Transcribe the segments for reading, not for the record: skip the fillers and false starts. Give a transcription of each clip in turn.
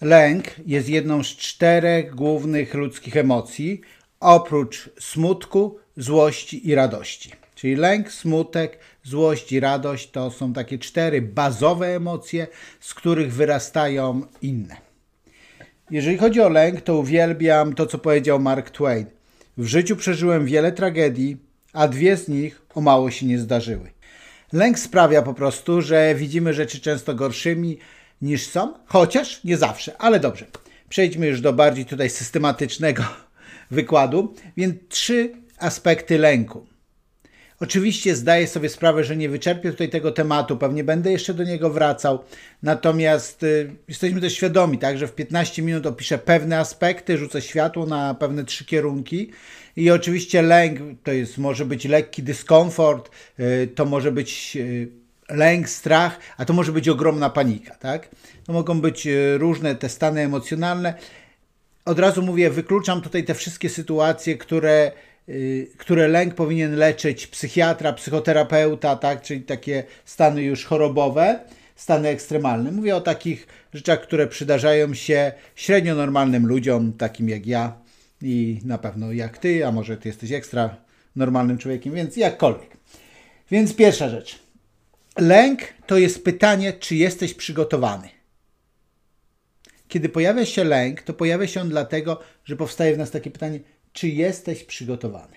Lęk jest jedną z 4 głównych ludzkich emocji, oprócz smutku, złości i radości. Czyli lęk, smutek, złość i radość to są takie 4 bazowe emocje, z których wyrastają inne. Jeżeli chodzi o lęk, to uwielbiam to, co powiedział Mark Twain. W życiu przeżyłem wiele tragedii, a 2 z nich o mało się nie zdarzyły. Lęk sprawia po prostu, że widzimy rzeczy często gorszymi niż są, chociaż nie zawsze, ale dobrze. Przejdźmy już do bardziej tutaj systematycznego wykładu, więc 3 aspekty lęku. Oczywiście zdaję sobie sprawę, że nie wyczerpię tutaj tego tematu, pewnie będę jeszcze do niego wracał, natomiast jesteśmy też świadomi, tak, że w 15 minut opiszę pewne aspekty, rzucę światło na pewne 3 kierunki i oczywiście lęk to jest, może być lekki dyskomfort, to może być lęk, strach, a to może być ogromna panika, tak? To mogą być różne te stany emocjonalne. Od razu mówię, wykluczam tutaj te wszystkie sytuacje, które lęk powinien leczyć psychiatra, psychoterapeuta, tak? Czyli takie stany już chorobowe, stany ekstremalne. Mówię o takich rzeczach, które przydarzają się średnio normalnym ludziom, takim jak ja i na pewno jak ty, a może ty jesteś ekstra normalnym człowiekiem, więc jakkolwiek. Więc pierwsza rzecz. Lęk to jest pytanie, czy jesteś przygotowany. Kiedy pojawia się lęk, to pojawia się on dlatego, że powstaje w nas takie pytanie, czy jesteś przygotowany?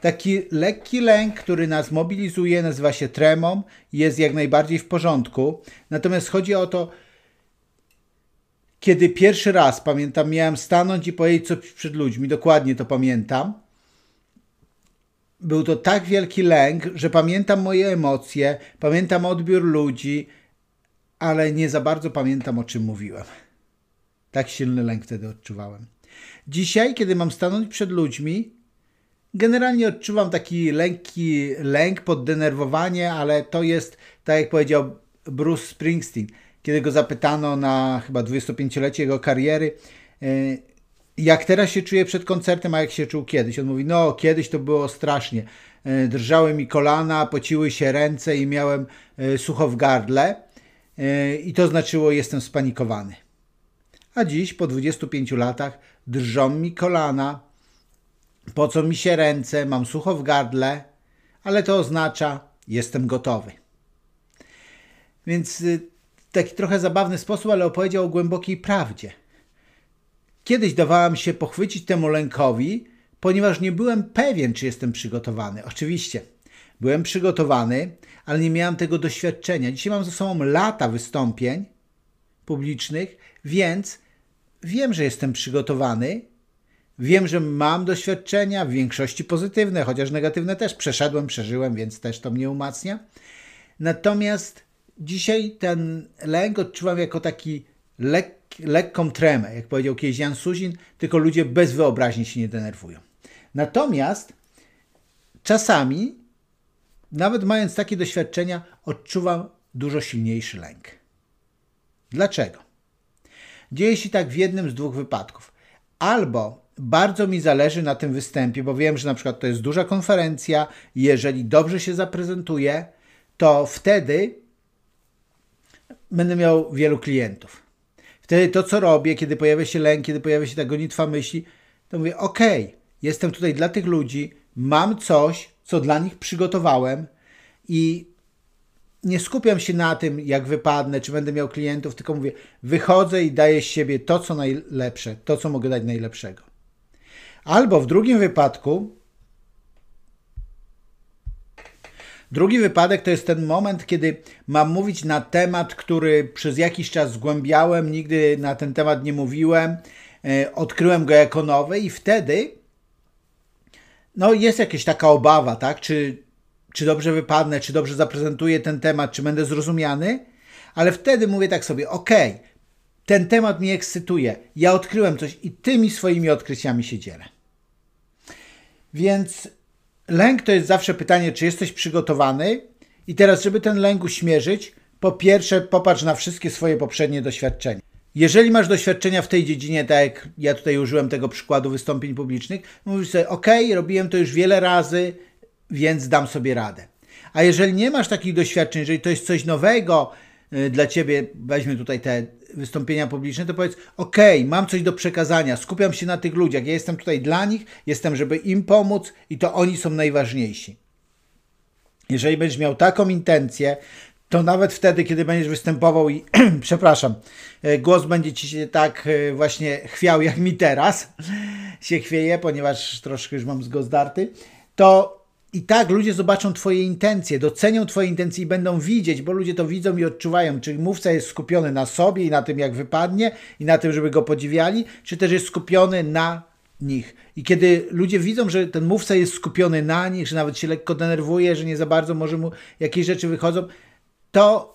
Taki lekki lęk, który nas mobilizuje, nazywa się tremą, jest jak najbardziej w porządku. Natomiast chodzi o to, kiedy pierwszy raz, pamiętam, miałem stanąć i powiedzieć coś przed ludźmi, dokładnie to pamiętam, był to tak wielki lęk, że pamiętam moje emocje, pamiętam odbiór ludzi, ale nie za bardzo pamiętam, o czym mówiłem. Tak silny lęk wtedy odczuwałem. Dzisiaj, kiedy mam stanąć przed ludźmi, generalnie odczuwam taki lekki lęk, poddenerwowanie, ale to jest, tak jak powiedział Bruce Springsteen, kiedy go zapytano na chyba 25-lecie jego kariery, jak teraz się czuję przed koncertem, a jak się czuł kiedyś. On mówi, no kiedyś to było strasznie. Drżały mi kolana, pociły się ręce i miałem sucho w gardle. I to znaczyło, jestem spanikowany. A dziś, po 25 latach, drżą mi kolana, pocą mi się ręce, mam sucho w gardle, ale to oznacza, jestem gotowy. Więc w taki trochę zabawny sposób, ale opowiedział o głębokiej prawdzie. Kiedyś dawałem się pochwycić temu lękowi, ponieważ nie byłem pewien, czy jestem przygotowany. Oczywiście, byłem przygotowany, ale nie miałem tego doświadczenia. Dzisiaj mam za sobą lata wystąpień publicznych, więc wiem, że jestem przygotowany, wiem, że mam doświadczenia, w większości pozytywne, chociaż negatywne też przeżyłem, więc też to mnie umacnia. Natomiast dzisiaj ten lęk odczuwam jako taki lekką tremę, jak powiedział Kieżian Suzin, tylko ludzie bez wyobraźni się nie denerwują. Natomiast czasami, nawet mając takie doświadczenia, odczuwam dużo silniejszy lęk. Dlaczego? Dzieje się tak w jednym z 2 wypadków. Albo bardzo mi zależy na tym występie, bo wiem, że na przykład to jest duża konferencja i jeżeli dobrze się zaprezentuję, to wtedy będę miał wielu klientów. Wtedy to, co robię, kiedy pojawia się lęk, kiedy pojawia się ta gonitwa myśli, to mówię, okej, jestem tutaj dla tych ludzi, mam coś, co dla nich przygotowałem i nie skupiam się na tym, jak wypadnę, czy będę miał klientów, tylko mówię, wychodzę i daję z siebie to, co najlepsze, to, co mogę dać najlepszego. Albo w drugim wypadku, drugi wypadek to jest ten moment, kiedy mam mówić na temat, który przez jakiś czas zgłębiałem, nigdy na ten temat nie mówiłem, odkryłem go jako nowy i wtedy no, jest jakaś taka obawa, tak? Czy dobrze wypadnę, czy dobrze zaprezentuję ten temat, czy będę zrozumiany, ale wtedy mówię tak sobie, okej, ten temat mnie ekscytuje, ja odkryłem coś i tymi swoimi odkryciami się dzielę. Więc lęk to jest zawsze pytanie, czy jesteś przygotowany i teraz, żeby ten lęk uśmierzyć, po pierwsze popatrz na wszystkie swoje poprzednie doświadczenia. Jeżeli masz doświadczenia w tej dziedzinie, tak jak ja tutaj użyłem tego przykładu wystąpień publicznych, mówisz sobie, okej, robiłem to już wiele razy, więc dam sobie radę. A jeżeli nie masz takich doświadczeń, jeżeli to jest coś nowego dla ciebie, weźmy tutaj te wystąpienia publiczne, to powiedz, okej, mam coś do przekazania, skupiam się na tych ludziach, ja jestem tutaj dla nich, jestem, żeby im pomóc i to oni są najważniejsi. Jeżeli będziesz miał taką intencję, to nawet wtedy, kiedy będziesz występował i, przepraszam, głos będzie ci się tak właśnie chwiał, jak mi teraz się chwieje, ponieważ troszkę już mam zgozdarty, to i tak ludzie zobaczą twoje intencje, docenią twoje intencje i będą widzieć, bo ludzie to widzą i odczuwają, czyli mówca jest skupiony na sobie i na tym, jak wypadnie i na tym, żeby go podziwiali, czy też jest skupiony na nich. I kiedy ludzie widzą, że ten mówca jest skupiony na nich, że nawet się lekko denerwuje, że nie za bardzo może mu jakieś rzeczy wychodzą, to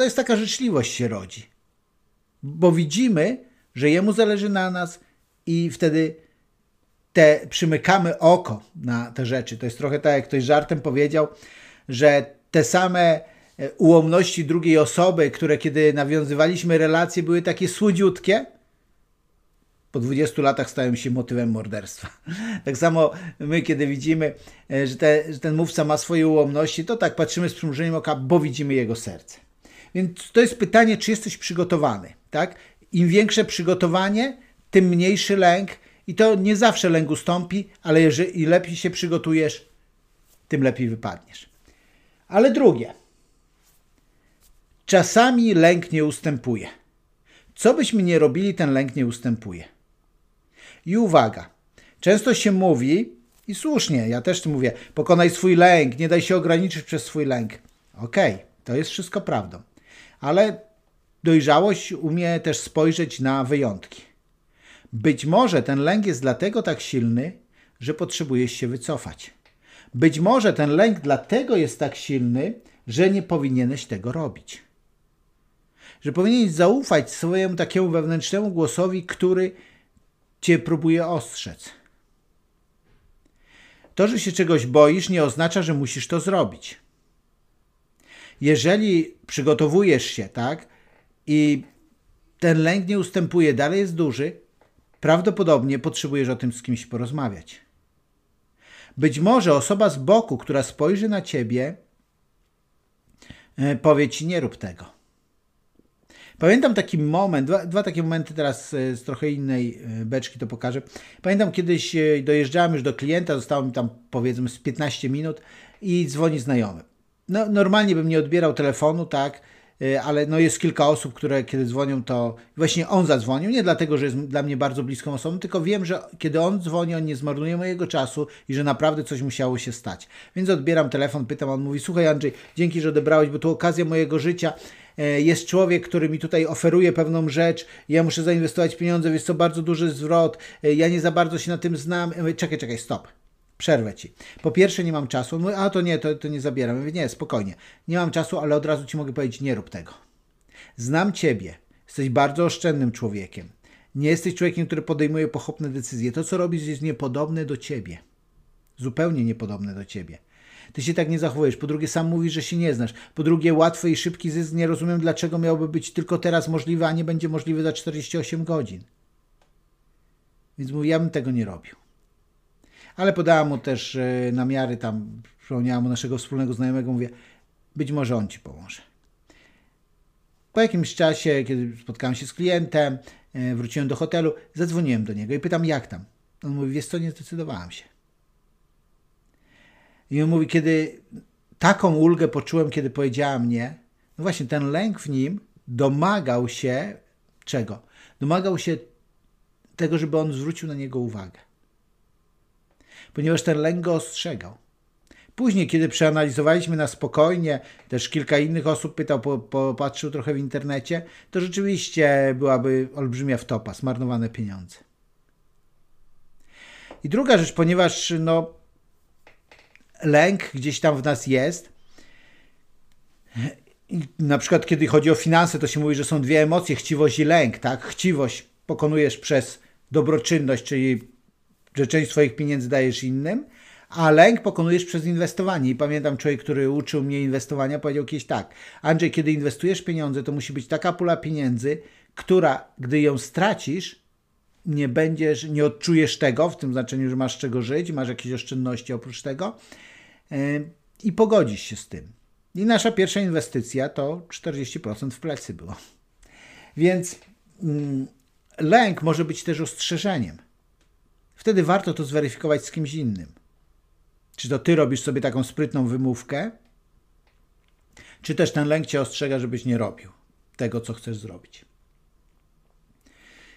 jest taka życzliwość się rodzi. Bo widzimy, że jemu zależy na nas i wtedy przymykamy oko na te rzeczy. To jest trochę tak, jak ktoś żartem powiedział, że te same ułomności drugiej osoby, które kiedy nawiązywaliśmy relacje, były takie słodziutkie, po 20 latach stają się motywem morderstwa. Tak samo my, kiedy widzimy, że ten mówca ma swoje ułomności, to tak patrzymy z przymrużeniem oka, bo widzimy jego serce. Więc to jest pytanie, czy jesteś przygotowany, tak? Im większe przygotowanie, tym mniejszy lęk i to nie zawsze lęk ustąpi, ale jeżeli lepiej się przygotujesz, tym lepiej wypadniesz. Ale drugie. Czasami lęk nie ustępuje. Co byśmy nie robili, ten lęk nie ustępuje. I uwaga, często się mówi, i słusznie, ja też to mówię, pokonaj swój lęk, nie daj się ograniczyć przez swój lęk. Okej, to jest wszystko prawdą, ale dojrzałość umie też spojrzeć na wyjątki. Być może ten lęk jest dlatego tak silny, że potrzebujesz się wycofać. Być może ten lęk dlatego jest tak silny, że nie powinieneś tego robić. Że powinieneś zaufać swojemu takiemu wewnętrznemu głosowi, który cię próbuje ostrzec. To, że się czegoś boisz, nie oznacza, że musisz to zrobić. Jeżeli przygotowujesz się, tak, i ten lęk nie ustępuje, dalej jest duży, prawdopodobnie potrzebujesz o tym z kimś porozmawiać. Być może osoba z boku, która spojrzy na ciebie, powie ci, nie rób tego. Pamiętam taki moment, dwa takie momenty teraz z trochę innej beczki to pokażę. Pamiętam kiedyś dojeżdżałem już do klienta, zostało mi tam powiedzmy z 15 minut i dzwoni znajomy. No, normalnie bym nie odbierał telefonu, tak, ale no jest kilka osób, które kiedy dzwonią to właśnie on zadzwonił, nie dlatego, że jest dla mnie bardzo bliską osobą, tylko wiem, że kiedy on dzwoni, on nie zmarnuje mojego czasu i że naprawdę coś musiało się stać. Więc odbieram telefon, pytam, on mówi, słuchaj Andrzej, dzięki, że odebrałeś, bo to okazja mojego życia. Jest człowiek, który mi tutaj oferuje pewną rzecz, ja muszę zainwestować pieniądze, jest to bardzo duży zwrot, ja nie za bardzo się na tym znam. Czekaj, stop, przerwę ci. Po pierwsze nie mam czasu. On mówi, a to nie, to nie zabieram. Ja mówię, nie, spokojnie, nie mam czasu, ale od razu ci mogę powiedzieć, nie rób tego. Znam ciebie, jesteś bardzo oszczędnym człowiekiem, nie jesteś człowiekiem, który podejmuje pochopne decyzje. To, co robisz, jest niepodobne do ciebie. Zupełnie niepodobne do ciebie. Ty się tak nie zachowujesz. Po drugie, sam mówisz, że się nie znasz. Po drugie, łatwy i szybki zysk. Nie rozumiem, dlaczego miałby być tylko teraz możliwy, a nie będzie możliwy za 48 godzin. Więc mówię, ja bym tego nie robił. Ale podałam mu też namiary, tam przypomniałam mu naszego wspólnego znajomego. Mówię, być może on ci pomoże. Po jakimś czasie, kiedy spotkałem się z klientem, wróciłem do hotelu, zadzwoniłem do niego i pytam, jak tam? On mówi, wiesz co, nie zdecydowałem się. I on mówi, kiedy taką ulgę poczułem, kiedy powiedziałem nie, no właśnie ten lęk w nim domagał się czego? Domagał się tego, żeby on zwrócił na niego uwagę. Ponieważ ten lęk go ostrzegał. Później, kiedy przeanalizowaliśmy na spokojnie, też kilka innych osób pytał, popatrzył trochę w internecie, to rzeczywiście byłaby olbrzymia wtopa, zmarnowane pieniądze. I druga rzecz, ponieważ no lęk gdzieś tam w nas jest. I na przykład, kiedy chodzi o finanse, to się mówi, że są dwie emocje, chciwość i lęk, tak? Chciwość pokonujesz przez dobroczynność, czyli że część swoich pieniędzy dajesz innym, a lęk pokonujesz przez inwestowanie. I pamiętam, człowiek, który uczył mnie inwestowania, powiedział kiedyś tak, Andrzej, kiedy inwestujesz pieniądze, to musi być taka pula pieniędzy, która, gdy ją stracisz, nie odczujesz tego, w tym znaczeniu, że masz czego żyć, masz jakieś oszczędności oprócz tego i pogodzisz się z tym. I nasza pierwsza inwestycja to 40% w plecy było. Więc lęk może być też ostrzeżeniem. Wtedy warto to zweryfikować z kimś innym. Czy to ty robisz sobie taką sprytną wymówkę, czy też ten lęk cię ostrzega, żebyś nie robił tego, co chcesz zrobić.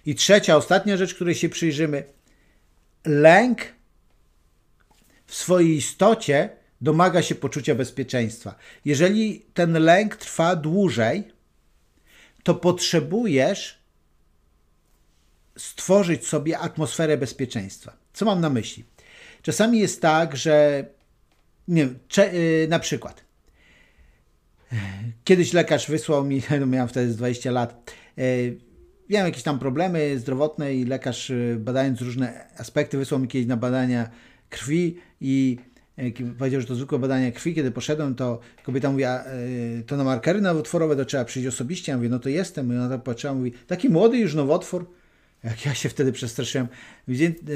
I trzecia, ostatnia rzecz, której się przyjrzymy. Lęk w swojej istocie domaga się poczucia bezpieczeństwa. Jeżeli ten lęk trwa dłużej, to potrzebujesz stworzyć sobie atmosferę bezpieczeństwa. Co mam na myśli? Czasami jest tak, że na przykład kiedyś lekarz wysłał mi, miałem wtedy 20 lat, miałem jakieś tam problemy zdrowotne i lekarz, badając różne aspekty, wysłał mi kiedyś na badania krwi i powiedział, że to zwykłe badania krwi. Kiedy poszedłem, to kobieta mówiła, to na markery nowotworowe to trzeba przyjść osobiście. Ja mówię, no to jestem. I ona tak patrzyła, mówi, taki młody już nowotwór. Jak ja się wtedy przestraszyłem.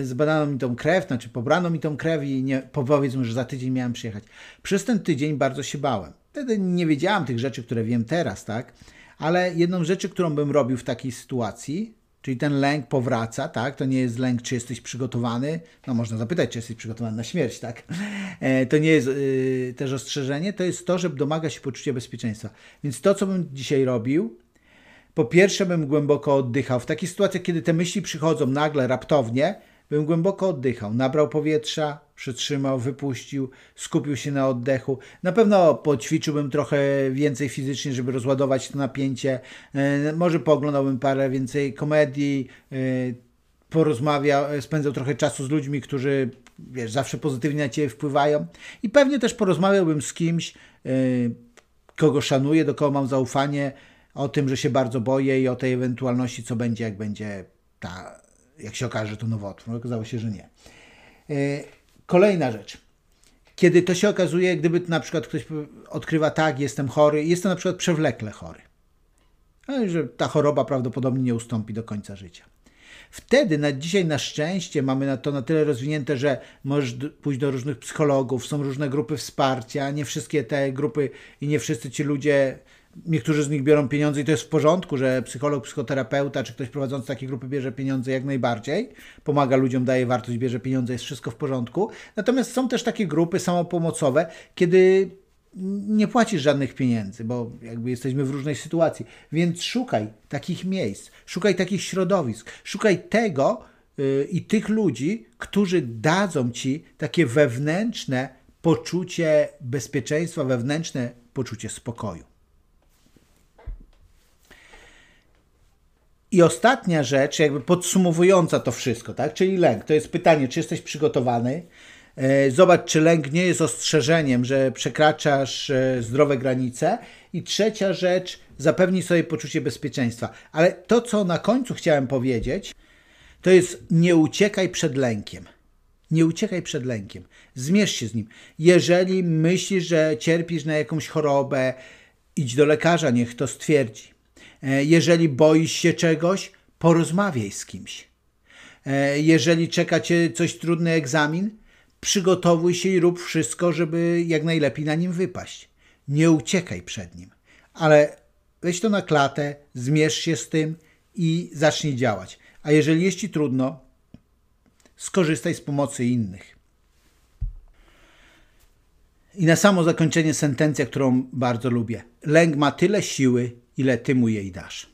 Zbadano mi tą krew, znaczy pobrano mi tą krew i powiedzmy, że za tydzień miałem przyjechać. Przez ten tydzień bardzo się bałem. Wtedy nie wiedziałem tych rzeczy, które wiem teraz, tak? Ale jedną rzeczy, którą bym robił w takiej sytuacji, czyli ten lęk powraca, tak? To nie jest lęk, czy jesteś przygotowany. No można zapytać, czy jesteś przygotowany na śmierć, tak? To nie jest też ostrzeżenie, to jest to, że domaga się poczucia bezpieczeństwa. Więc to, co bym dzisiaj robił, po pierwsze bym głęboko oddychał. W takich sytuacjach, kiedy te myśli przychodzą nagle, raptownie, bym głęboko oddychał. Nabrał powietrza, przytrzymał, wypuścił, skupił się na oddechu. Na pewno poćwiczyłbym trochę więcej fizycznie, żeby rozładować to napięcie. Może pooglądałbym parę więcej komedii, porozmawiał, spędzał trochę czasu z ludźmi, którzy zawsze pozytywnie na ciebie wpływają. I pewnie też porozmawiałbym z kimś, kogo szanuję, do kogo mam zaufanie, o tym, że się bardzo boję i o tej ewentualności, co będzie, jak będzie ta... Jak się okaże, że to nowotwór. Okazało się, że nie. Kolejna rzecz. Kiedy to się okazuje, gdyby na przykład ktoś odkrywa, tak, jestem chory, jestem na przykład przewlekle chory, ale że ta choroba prawdopodobnie nie ustąpi do końca życia. Wtedy dzisiaj na szczęście mamy na to na tyle rozwinięte, że możesz pójść do różnych psychologów, są różne grupy wsparcia, nie wszystkie te grupy i nie wszyscy ci ludzie... Niektórzy z nich biorą pieniądze i to jest w porządku, że psycholog, psychoterapeuta czy ktoś prowadzący takie grupy bierze pieniądze jak najbardziej, pomaga ludziom, daje wartość, bierze pieniądze, jest wszystko w porządku. Natomiast są też takie grupy samopomocowe, kiedy nie płacisz żadnych pieniędzy, bo jakby jesteśmy w różnej sytuacji. Więc szukaj takich miejsc, szukaj takich środowisk, szukaj tego i tych ludzi, którzy dadzą ci takie wewnętrzne poczucie bezpieczeństwa, wewnętrzne poczucie spokoju. I ostatnia rzecz, jakby podsumowująca to wszystko, tak? Czyli lęk. To jest pytanie, czy jesteś przygotowany? Zobacz, czy lęk nie jest ostrzeżeniem, że przekraczasz zdrowe granice. I trzecia rzecz, zapewnij sobie poczucie bezpieczeństwa. Ale to, co na końcu chciałem powiedzieć, to jest nie uciekaj przed lękiem. Nie uciekaj przed lękiem. Zmierz się z nim. Jeżeli myślisz, że cierpisz na jakąś chorobę, idź do lekarza, niech to stwierdzi. Jeżeli boisz się czegoś, porozmawiaj z kimś. Jeżeli czeka cię coś trudny egzamin, przygotowuj się i rób wszystko, żeby jak najlepiej na nim wypaść. Nie uciekaj przed nim, ale weź to na klatę, zmierz się z tym i zacznij działać. A jeżeli jest ci trudno, skorzystaj z pomocy innych. I na samo zakończenie sentencja, którą bardzo lubię. Lęk ma tyle siły, ile ty mu jej dasz.